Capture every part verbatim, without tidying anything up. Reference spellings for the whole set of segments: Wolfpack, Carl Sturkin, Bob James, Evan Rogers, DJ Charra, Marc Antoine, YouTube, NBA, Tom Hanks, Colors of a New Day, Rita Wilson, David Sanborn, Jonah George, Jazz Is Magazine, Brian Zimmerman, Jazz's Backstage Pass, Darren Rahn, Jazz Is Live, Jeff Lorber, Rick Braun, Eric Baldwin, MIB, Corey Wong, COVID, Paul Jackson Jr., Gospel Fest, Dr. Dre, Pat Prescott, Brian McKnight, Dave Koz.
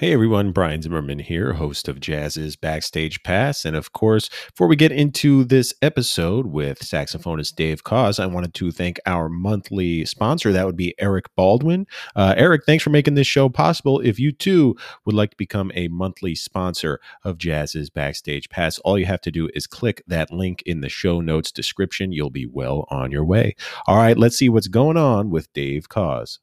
Hey everyone, Brian Zimmerman here, host of Jazz's Backstage Pass. And of course, before we get into this episode with saxophonist Dave Koz, I wanted to thank our monthly sponsor. That would be Eric Baldwin. Uh, Eric, thanks for making this show possible. If you too would like to become a monthly sponsor of Jazz's Backstage Pass, all you have to do is click that link in the show notes description. You'll be well on your way. All right, let's see what's going on with Dave Koz.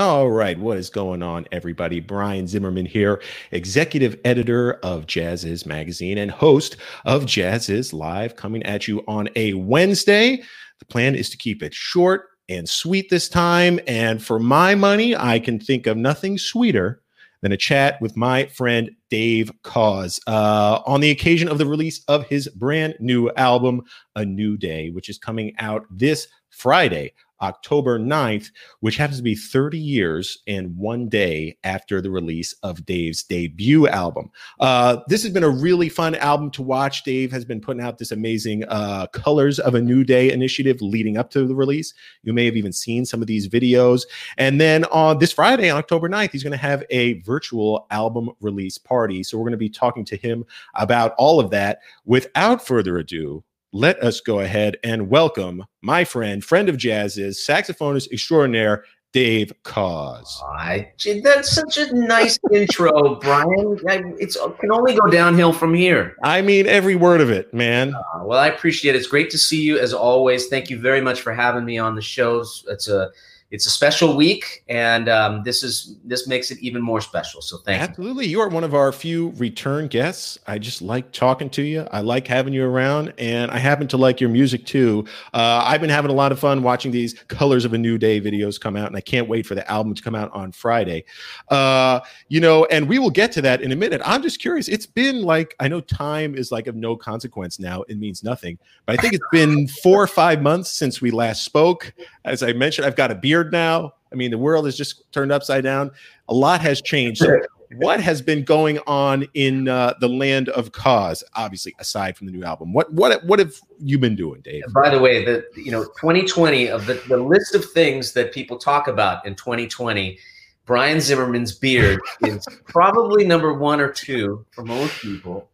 All right, what is going on, everybody? Brian Zimmerman here, executive editor of Jazz Is Magazine and host of Jazz Is Live, coming at you on a Wednesday. The plan is to keep it short and sweet this time. And for my money, I can think of nothing sweeter than a chat with my friend Dave Koz uh, on the occasion of the release of his brand new album, A New Day, which is coming out this Friday, October ninth, which happens to be thirty years and one day after the release of Dave's debut album. Uh, this has been a really fun album to watch. Dave has been putting out this amazing uh, Colors of a New Day initiative leading up to the release. You may have even seen some of these videos. And then on this Friday, October ninth, he's going to have a virtual album release party. So we're going to be talking to him about all of that. Without further ado, let us go ahead and welcome my friend, friend of Jazz's, saxophonist extraordinaire, Dave Koz. Hi. Gee, that's such a nice intro, Brian. I, it's, it can only go downhill from here. I mean, every word of it, man. Uh, well, I appreciate it. It's great to see you as always. Thank you very much for having me on the shows. It's a It's a special week, and um, this is this makes it even more special. So thank you. Absolutely. You are one of our few return guests. I just like talking to you. I like having you around, and I happen to like your music, too. Uh, I've been having a lot of fun watching these Colors of a New Day videos come out, and I can't wait for the album to come out on Friday. Uh, you know, and we will get to that in a minute. I'm just curious. It's been like, I know time is like of no consequence now. It means nothing. But I think it's been four or five months since we last spoke. As I mentioned, I've got a beard now. I mean, the world has just turned upside down. A lot has changed. So what has been going on in uh, the land of Koz, obviously, aside from the new album? What what what have you been doing, Dave? By the way, the you know twenty twenty, of the, the list of things that people talk about in twenty twenty, Brian Zimmerman's beard is probably number one or two for most people.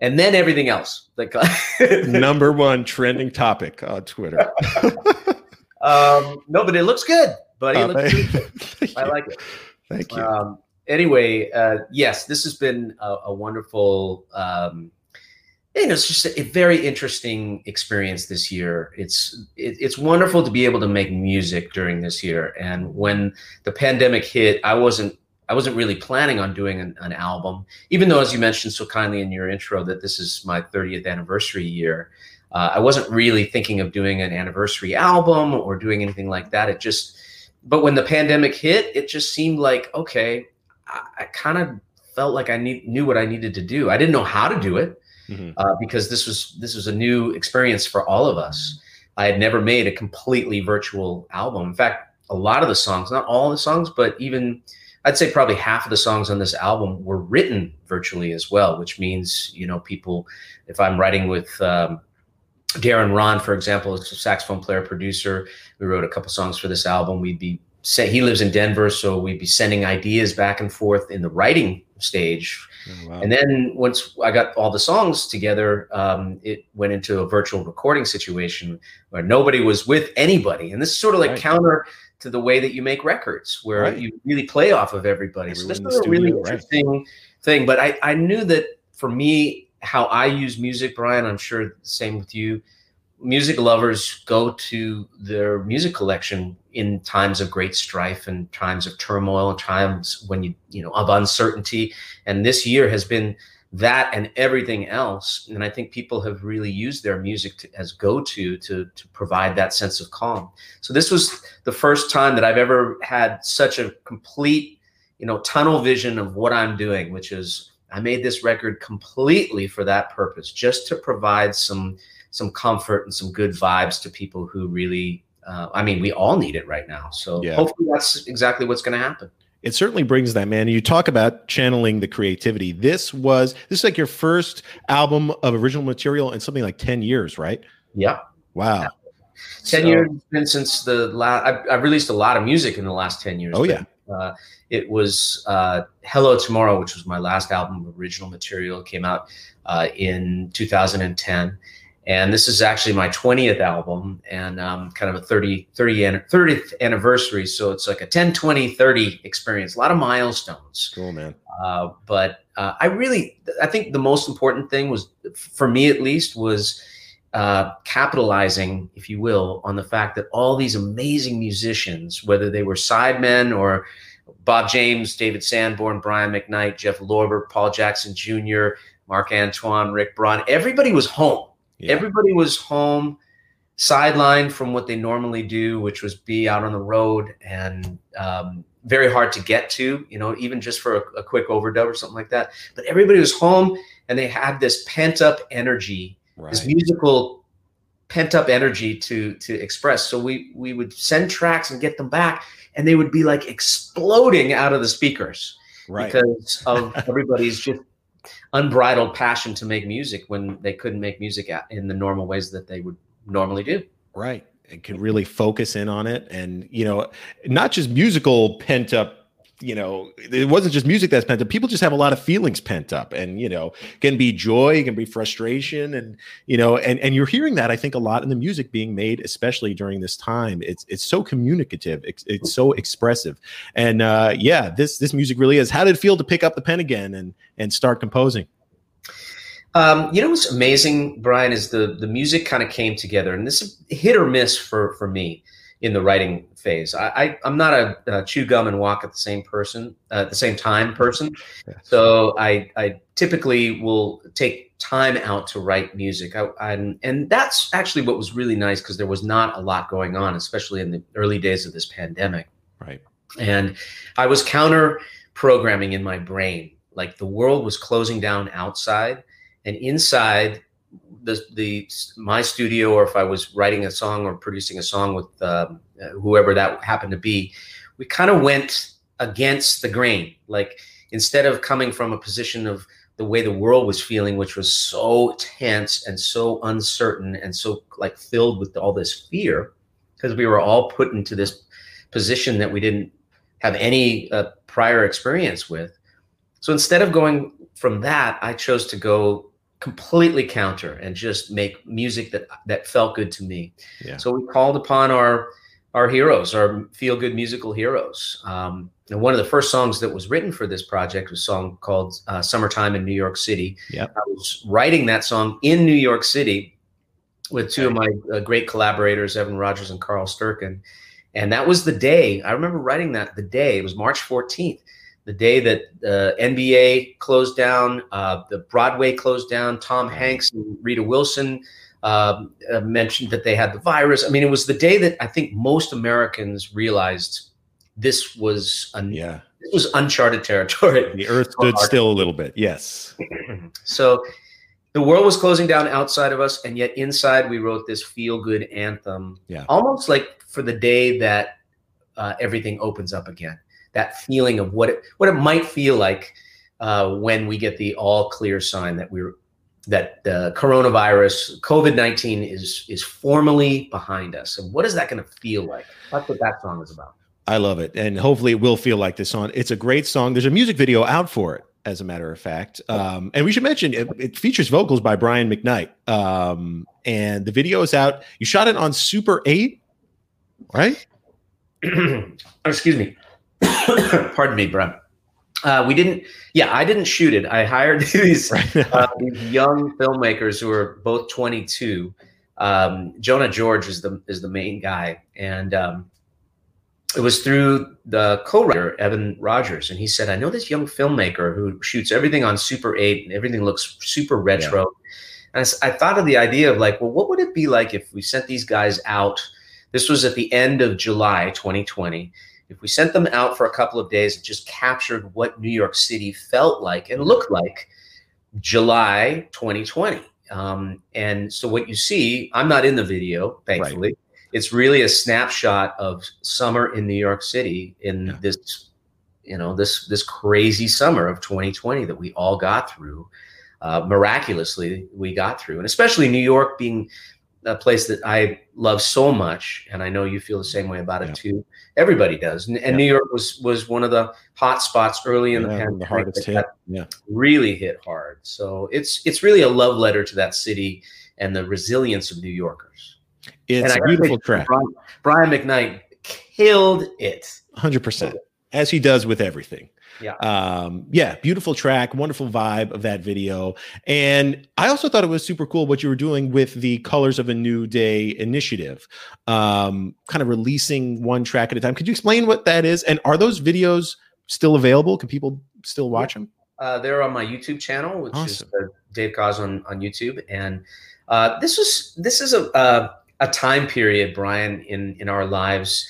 And then everything else. Like number one trending topic on Twitter. Um, no, but it looks good, buddy. It looks good. I like it. Thank you. Um, anyway, uh, yes, this has been a, a wonderful, um, you know, it's just a, a very interesting experience this year. It's, it, it's wonderful to be able to make music during this year. And when the pandemic hit, I wasn't, I wasn't really planning on doing an, an album, even though, as you mentioned so kindly in your intro, that this is my thirtieth anniversary year. Uh, I wasn't really thinking of doing an anniversary album or doing anything like that. It just, but when the pandemic hit, it just seemed like, okay, I, I kind of felt like I need, knew what I needed to do. I didn't know how to do it mm-hmm. uh, because this was, this was a new experience for all of us. I had never made a completely virtual album. In fact, a lot of the songs, not all the songs, but even I'd say probably half of the songs on this album were written virtually as well, which means, you know, people, if I'm writing with, um, Darren Rahn, for example, is a saxophone player, producer. We wrote a couple songs for this album. We'd be sent, he lives in Denver, so we'd be sending ideas back and forth in the writing stage. Oh, wow. And then once I got all the songs together, um, it went into a virtual recording situation where nobody was with anybody. And this is sort of like right. counter to the way that you make records, where right. you really play off of everybody. Everyone so this was a really right. interesting thing. But I, I knew that for me, how I use music, Brian, I'm sure the same with you. Music lovers go to their music collection in times of great strife and times of turmoil and times when you, you know, of uncertainty. And this year has been that and everything else. And I think people have really used their music to, as go-to to, to provide that sense of calm. So this was the first time that I've ever had such a complete, you know, tunnel vision of what I'm doing, which is I made this record completely for that purpose, just to provide some some comfort and some good vibes to people who really, uh, I mean, we all need it right now. So yeah. hopefully that's exactly what's going to happen. It certainly brings that, man. You talk about channeling the creativity. This was, this is like your first album of original material in something like ten years, right? Yep. Wow. Yeah. Ten so, years been since the last. I've, I've released a lot of music in the last ten years. Oh yeah. But, uh, it was uh, Hello Tomorrow, which was my last album. Original material came out uh, in two thousand ten, and this is actually my twentieth album and um, kind of a thirtieth anniversary. So it's like a ten, twenty, thirty experience. A lot of milestones. Cool, man. Uh, but uh, I really, I think the most important thing was, for me at least, was. Uh, capitalizing, if you will, on the fact that all these amazing musicians, whether they were sidemen or Bob James, David Sanborn, Brian McKnight, Jeff Lorber, Paul Jackson Junior, Marc Antoine, Rick Braun, everybody was home. Yeah. Everybody was home, sidelined from what they normally do, which was be out on the road and um, very hard to get to, you know, even just for a, a quick overdub or something like that. But everybody was home and they had this pent-up energy. Right. This musical pent-up energy to to express. So we we would send tracks and get them back, and they would be like exploding out of the speakers, right, because of everybody's just unbridled passion to make music when they couldn't make music in the normal ways that they would normally do. Right. And could really focus in on it. And, you know, not just musical pent-up, you know, it wasn't just music that's pent up. People just have a lot of feelings pent up, and, you know, can be joy, can be frustration. And, you know, and, and you're hearing that, I think, a lot in the music being made, especially during this time. It's, it's so communicative. It's, it's so expressive. And uh, yeah, this, this music really is. How did it feel to pick up the pen again and, and start composing? Um, you know, what's amazing, Brian, is the, the music kind of came together, and this is hit or miss for, for me. In the writing phase, I, I I'm not a, a chew gum and walk at the same person uh, at the same time person. Yes. So I I typically will take time out to write music. I, I, and that's actually what was really nice, because there was not a lot going on, especially in the early days of this pandemic. Right. And I was counter programming in my brain. Like, the world was closing down outside, and inside the the my studio, or if I was writing a song or producing a song with um, whoever that happened to be, we kind of went against the grain. Like, instead of coming from a position of the way the world was feeling, which was so tense and so uncertain and so like filled with all this fear, because we were all put into this position that we didn't have any uh, prior experience with. So instead of going from that, I chose to go completely counter and just make music that that felt good to me. Yeah. So we called upon our our heroes, our feel-good musical heroes. Um, and one of the first songs that was written for this project was a song called uh, Summertime in New York City. Yep. I was writing that song in New York City with two of my uh, great collaborators, Evan Rogers and Carl Sturkin. And that was the day, I remember writing that the day, it was March fourteenth. The day that the N B A closed down, uh, the Broadway closed down, Tom Hanks and Rita Wilson uh, mentioned that they had the virus. I mean, it was the day that I think most Americans realized this was un- yeah. this was uncharted territory. The earth stood still a little bit, yes. So the world was closing down outside of us, and yet inside we wrote this feel-good anthem, yeah. almost like for the day that uh, everything opens up again. That feeling of what it, what it might feel like uh, when we get the all clear sign that we're that the coronavirus, COVID nineteen is is formally behind us. And what is that going to feel like? That's what that song is about. I love it. And hopefully it will feel like this song. It's a great song. There's a music video out for it, as a matter of fact. Um, and we should mention it, it features vocals by Brian McKnight. Um, and the video is out. You shot it on Super eight, right? Excuse me. Pardon me, bro. Uh, we didn't. Yeah, I didn't shoot it. I hired these, uh, these young filmmakers who are both twenty-two. Um, Jonah George is the is the main guy, and um, it was through the co-writer Evan Rogers, and he said, "I know this young filmmaker who shoots everything on Super eight, and everything looks super retro." Yeah. And I, I thought of the idea of like, well, what would it be like if we sent these guys out? This was at the end of July, twenty twenty. If we sent them out for a couple of days and just captured what New York City felt like and looked like July twenty twenty. Um, and so what you see, I'm not in the video, thankfully. Right. It's really a snapshot of summer in New York City in yeah. this, you know, this this crazy summer of twenty twenty that we all got through. Uh, miraculously, we got through. And especially New York being a place that I love so much, and I know you feel the same way about it yeah. too. Everybody does. And, and yeah. New York was was one of the hot spots early in yeah, the pandemic. The hardest hit. Yeah. Really hit hard. So it's it's really a love letter to that city and the resilience of New Yorkers. It's a beautiful track. Brian, Brian McKnight killed it. one hundred percent. As he does with everything. Yeah. Um, yeah. Beautiful track. Wonderful vibe of that video. And I also thought it was super cool what you were doing with the Colors of a New Day initiative, um, kind of releasing one track at a time. Could you explain what that is? And are those videos still available? Can people still watch yeah. them? Uh, they're on my YouTube channel, which awesome. is uh, Dave Koz on, on YouTube. And uh, this was this is a, a, a time period, Brian, in, in our lives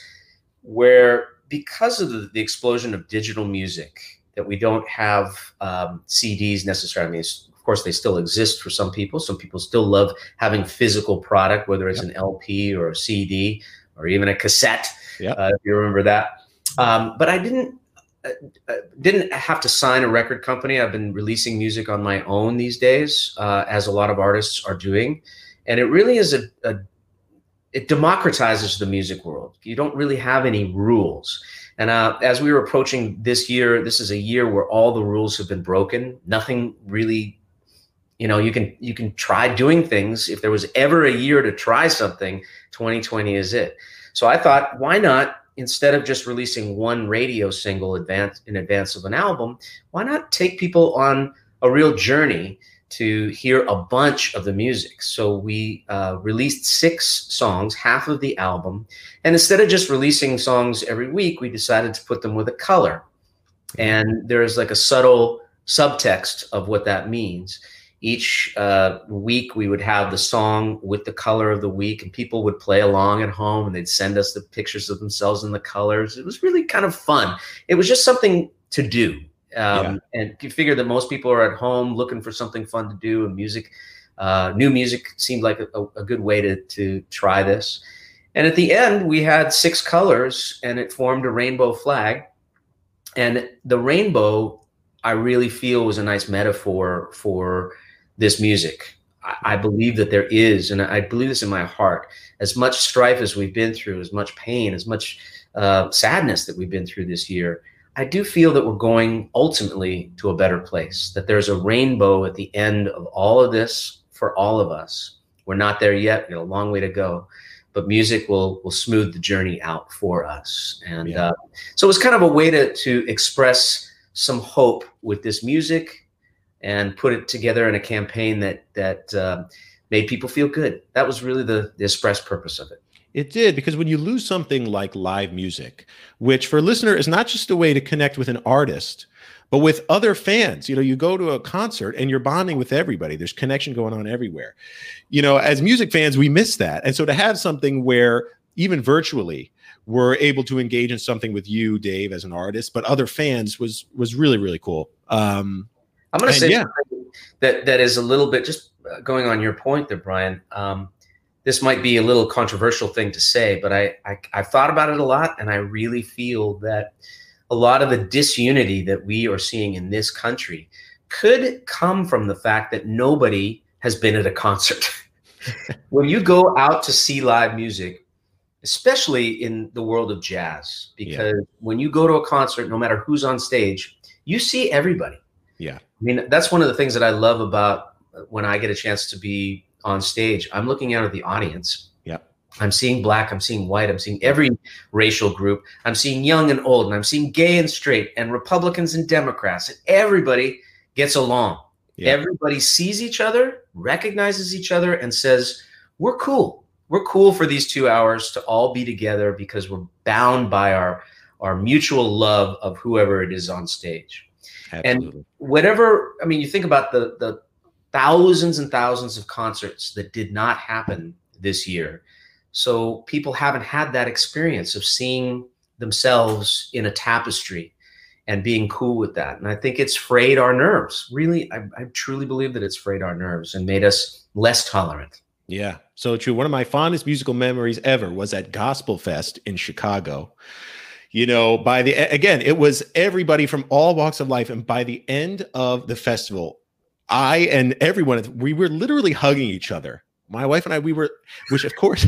where, because of the, the explosion of digital music, that we don't have um, C Ds necessarily. I mean, of course, they still exist for some people. Some people still love having physical product, whether it's yep. an L P or a C D or even a cassette, yep. uh, if you remember that. Um, but I didn't uh, didn't have to sign a record company. I've been releasing music on my own these days, uh, as a lot of artists are doing. And it really is a, a it democratizes the music world. You don't really have any rules. And uh, as we were approaching this year, this is a year where all the rules have been broken. Nothing really, you know, you can you can try doing things. If there was ever a year to try something, twenty twenty is it. So I thought, why not, instead of just releasing one radio single advance in advance of an album, why not take people on a real journey to hear a bunch of the music. So we uh, released six songs, half of the album. And instead of just releasing songs every week, we decided to put them with a color. And there's like a subtle subtext of what that means. Each uh, week we would have the song with the color of the week, and people would play along at home and they'd send us the pictures of themselves in the colors. It was really kind of fun. It was just something to do. Um, yeah. And you figure that most people are at home looking for something fun to do, and music, uh, new music seemed like a, a good way to, to try this. And at the end, we had six colors, and it formed a rainbow flag. And the rainbow, I really feel, was a nice metaphor for this music. I, I believe that there is, and I believe this in my heart, as much strife as we've been through, as much pain, as much uh, sadness that we've been through this year, I do feel that we're going ultimately to a better place, that there's a rainbow at the end of all of this for all of us. We're not there yet. We have a long way to go, but music will will smooth the journey out for us. And yeah. uh, so it was kind of a way to, to express some hope with this music and put it together in a campaign that, that uh, made people feel good. That was really the, the express purpose of it. It did, because when you lose something like live music, which for a listener is not just a way to connect with an artist, but with other fans, you know, you go to a concert and you're bonding with everybody. There's connection going on everywhere. You know, as music fans, we miss that. And so to have something where even virtually we're able to engage in something with you, Dave, as an artist, but other fans was was really, really cool. Um, I'm going to say yeah. something that, that is a little bit just going on your point there, Brian. Um This might be a little controversial thing to say, but I, I, I've thought about it a lot, and I really feel that a lot of the disunity that we are seeing in this country could come from the fact that nobody has been at a concert. When you go out to see live music, especially in the world of jazz, because yeah. when you go to a concert, no matter who's on stage, you see everybody. Yeah, I mean, that's one of the things that I love about when I get a chance to be on stage. I'm looking out at the audience. Yeah. I'm seeing black, I'm seeing white, I'm seeing every racial group. I'm seeing young and old, and I'm seeing gay and straight, and Republicans and Democrats, and everybody gets along. Yeah. Everybody sees each other, recognizes each other, and says, we're cool. We're cool for these two hours to all be together because we're bound by our, our mutual love of whoever it is on stage. Absolutely. And whatever, I mean, you think about the, the, thousands and thousands of concerts that did not happen this year. So people haven't had that experience of seeing themselves in a tapestry and being cool with that. And I think it's frayed our nerves. Really, I, I truly believe that it's frayed our nerves and made us less tolerant. Yeah, so true. One of my fondest musical memories ever was at Gospel Fest in Chicago. You know, by the again, it was everybody from all walks of life. And by the end of the festival, I and everyone, we were literally hugging each other my wife and I, we were, which of course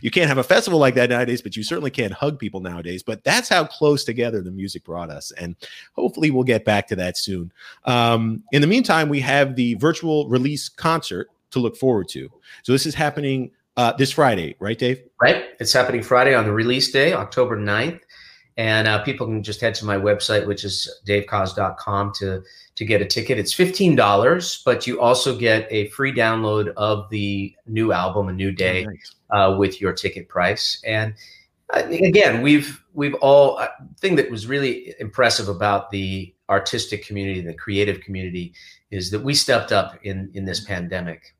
you can't have a festival like that nowadays, but you certainly can't hug people nowadays. But that's how close together the music brought us. And hopefully we'll get back to that soon. Um, in the meantime, we have the virtual release concert to look forward to. So this is happening uh, this Friday, right, Dave? Right. It's happening Friday on the release day, October ninth. And uh, people can just head to my website, which is dave koz dot com, to, to get a ticket. It's fifteen dollars, but you also get a free download of the new album, A New Day, nice. uh, with your ticket price. And uh, again, we've we've all uh, – the thing that was really impressive about the artistic community, the creative community, is that we stepped up in, in this pandemic.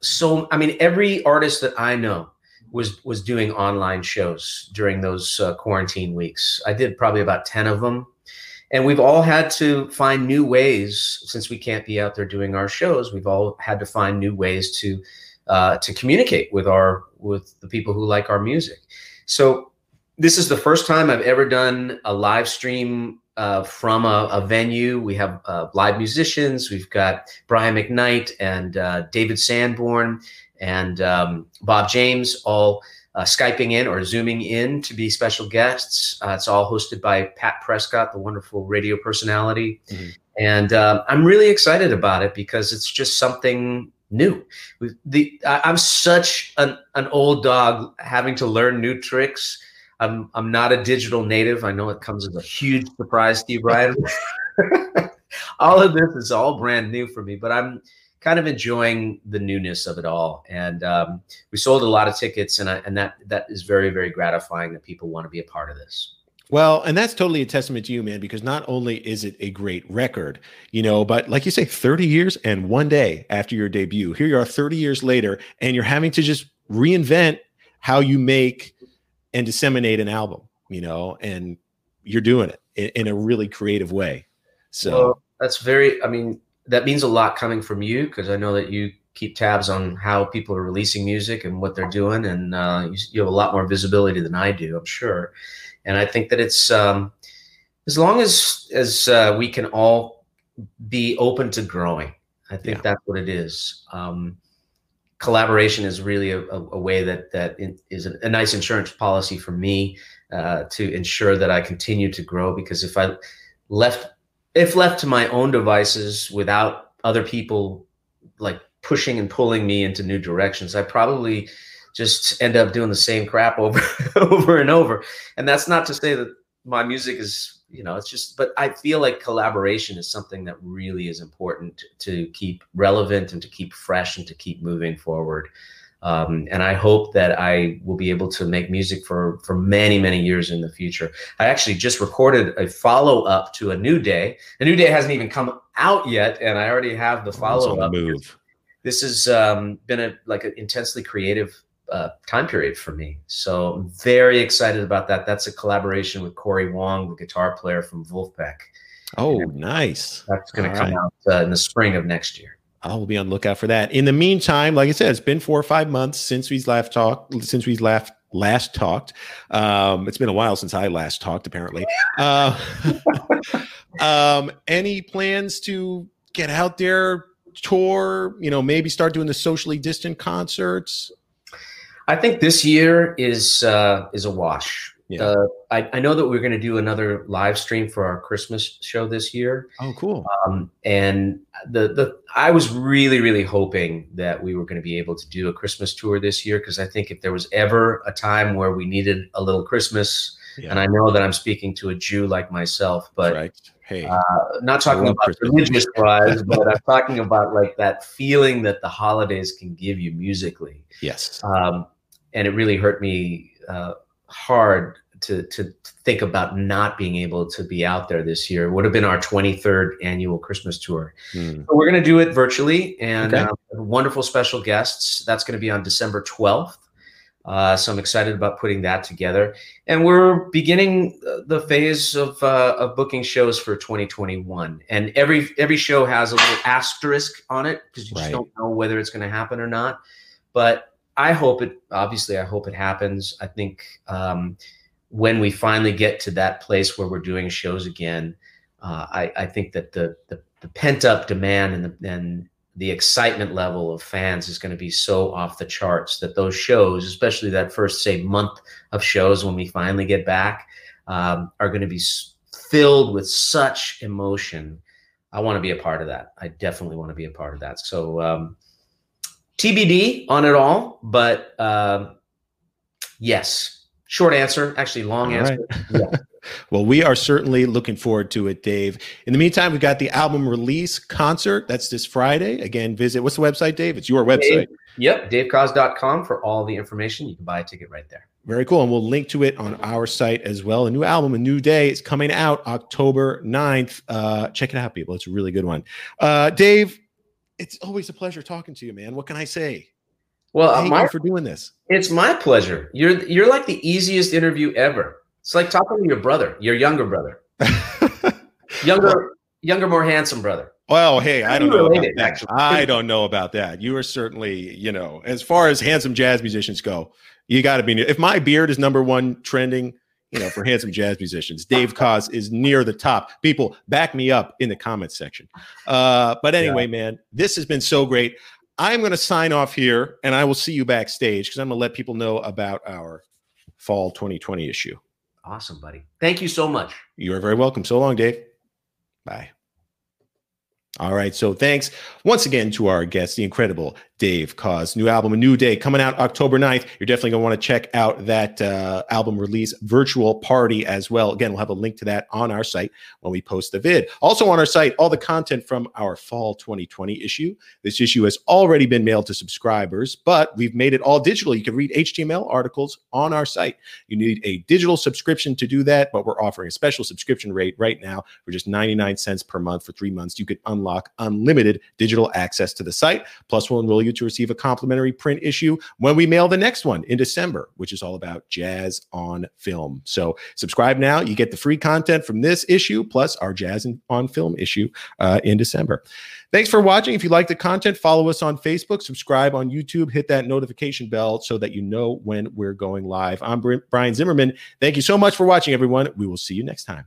So, I mean, every artist that I know was was doing online shows during those uh, quarantine weeks. I did probably about ten of them. And we've all had to find new ways, since we can't be out there doing our shows, we've all had to find new ways to uh, to communicate with our with the people who like our music. So this is the first time I've ever done a live stream uh, from a, a venue. We have uh, live musicians. We've got Brian McKnight and uh, David Sanborn and um, Bob James all uh, Skyping in or Zooming in to be special guests. Uh, it's all hosted by Pat Prescott, the wonderful radio personality. Mm-hmm. And uh, I'm really excited about it because it's just something new. With the, I, I'm such an, an old dog having to learn new tricks. I'm I'm not a digital native. I know it comes as a huge surprise to you, Brian. All of this is all brand new for me, but I'm kind of enjoying the newness of it all. And um, we sold a lot of tickets, and I, and that that is very, very gratifying that people want to be a part of this. Well, and that's totally a testament to you, man, because not only is it a great record, you know, but like you say, thirty years and one day after your debut, here you are thirty years later, and you're having to just reinvent how you make and disseminate an album, you know, and you're doing it in, in a really creative way. So well, that's very, I mean, that means a lot coming from you, because I know that you keep tabs on how people are releasing music and what they're doing. And uh, you, you have a lot more visibility than I do, I'm sure. And I think that it's um, as long as, as uh, we can all be open to growing, I think yeah. that's what it is. Um, collaboration is really a, a, a way that, that is a, a nice insurance policy for me uh, to ensure that I continue to grow, because if I left, If left to my own devices without other people like pushing and pulling me into new directions, I probably just end up doing the same crap over over and over. And that's not to say that my music is, you know, it's just, but I feel like collaboration is something that really is important to keep relevant and to keep fresh and to keep moving forward. Um, and I hope that I will be able to make music for, for many, many years in the future. I actually just recorded a follow-up to A New Day. A New Day hasn't even come out yet, and I already have the follow-up. Move. This has um, been a like an intensely creative uh, time period for me. So I'm very excited about that. That's a collaboration with Corey Wong, the guitar player from Wolfpack. Oh, and nice. That's going to come right out uh, in the spring of next year. I'll be on the lookout for that. In the meantime, like I said, it's been four or five months since we've last talked. Since we last last talked, um, it's been a while since I last talked. Apparently, uh, um, any plans to get out there, tour? You know, maybe start doing the socially distant concerts. I think this year is uh, is a wash. Yeah. Uh, I, I know that we're going to do another live stream for our Christmas show this year. Oh, cool. Um, and the the I was really, really hoping that we were going to be able to do a Christmas tour this year, because I think if there was ever a time where we needed a little Christmas, yeah. and I know that I'm speaking to a Jew like myself, but right. hey, uh, not talking about religious wise, but I'm talking about like that feeling that the holidays can give you musically. Yes. Um, and it really hurt me uh hard to to think about not being able to be out there this year. It would have been our twenty-third annual Christmas tour. Mm. So we're going to do it virtually, and okay. uh, wonderful special guests. That's going to be on December twelfth. Uh, so I'm excited about putting that together. And we're beginning the phase of, uh, of booking shows for twenty twenty-one. And every every show has a little asterisk on it, because you right. just don't know whether it's going to happen or not. But I hope it, obviously I hope it happens. I think um, when we finally get to that place where we're doing shows again, uh, I, I think that the, the, the pent up demand and the, and the excitement level of fans is going to be so off the charts that those shows, especially that first, say, month of shows when we finally get back, um, are going to be filled with such emotion. I want to be a part of that. I definitely want to be a part of that. So um, T B D on it all, but uh, yes. Short answer, actually long all answer. Right. Yeah. Well, we are certainly looking forward to it, Dave. In the meantime, we've got the album release concert. That's this Friday. Again, visit, what's the website, Dave? It's your website. Dave, yep, dave koz dot com for all the information. You can buy a ticket right there. Very cool. And we'll link to it on our site as well. A new album, A New Day, is coming out October ninth. Uh, check it out, people. It's a really good one. Uh, Dave, it's always a pleasure talking to you, man. What can I say? Well, thank my, you for doing this. It's my pleasure. You're You're like the easiest interview ever. It's like talking to your brother, your younger brother, younger, younger, more handsome brother. Well, hey, I don't know about that. I don't know about that. You are certainly, you know, as far as handsome jazz musicians go, you got to be. If my beard is number one trending, you know, for handsome jazz musicians, Dave Koz is near the top. People, back me up in the comments section. Uh, but anyway, yeah. Man, this has been so great. I'm going to sign off here, and I will see you backstage because I'm going to let people know about our fall twenty twenty issue. Awesome, buddy. Thank you so much. You're very welcome. So long, Dave. Bye. All right. So thanks once again to our guest, the incredible Dave Koz. New album, A New Day, coming out October ninth. You're definitely going to want to check out that uh, album release virtual party as well. Again, we'll have a link to that on our site when we post the vid. Also on our site, all the content from our fall twenty twenty issue. This issue has already been mailed to subscribers, but we've made it all digital. You can read H T M L articles on our site. You need a digital subscription to do that, but we're offering a special subscription rate right now for just ninety-nine cents per month for three months. You could unlock unlimited digital access to the site. Plus, we'll enroll you to receive a complimentary print issue when we mail the next one in December, which is all about jazz on film. So subscribe now. You get the free content from this issue, plus our jazz on film issue uh, in December. Thanks for watching. If you like the content, follow us on Facebook, subscribe on YouTube, hit that notification bell so that you know when we're going live. I'm Brian Zimmerman. Thank you so much for watching, everyone. We will see you next time.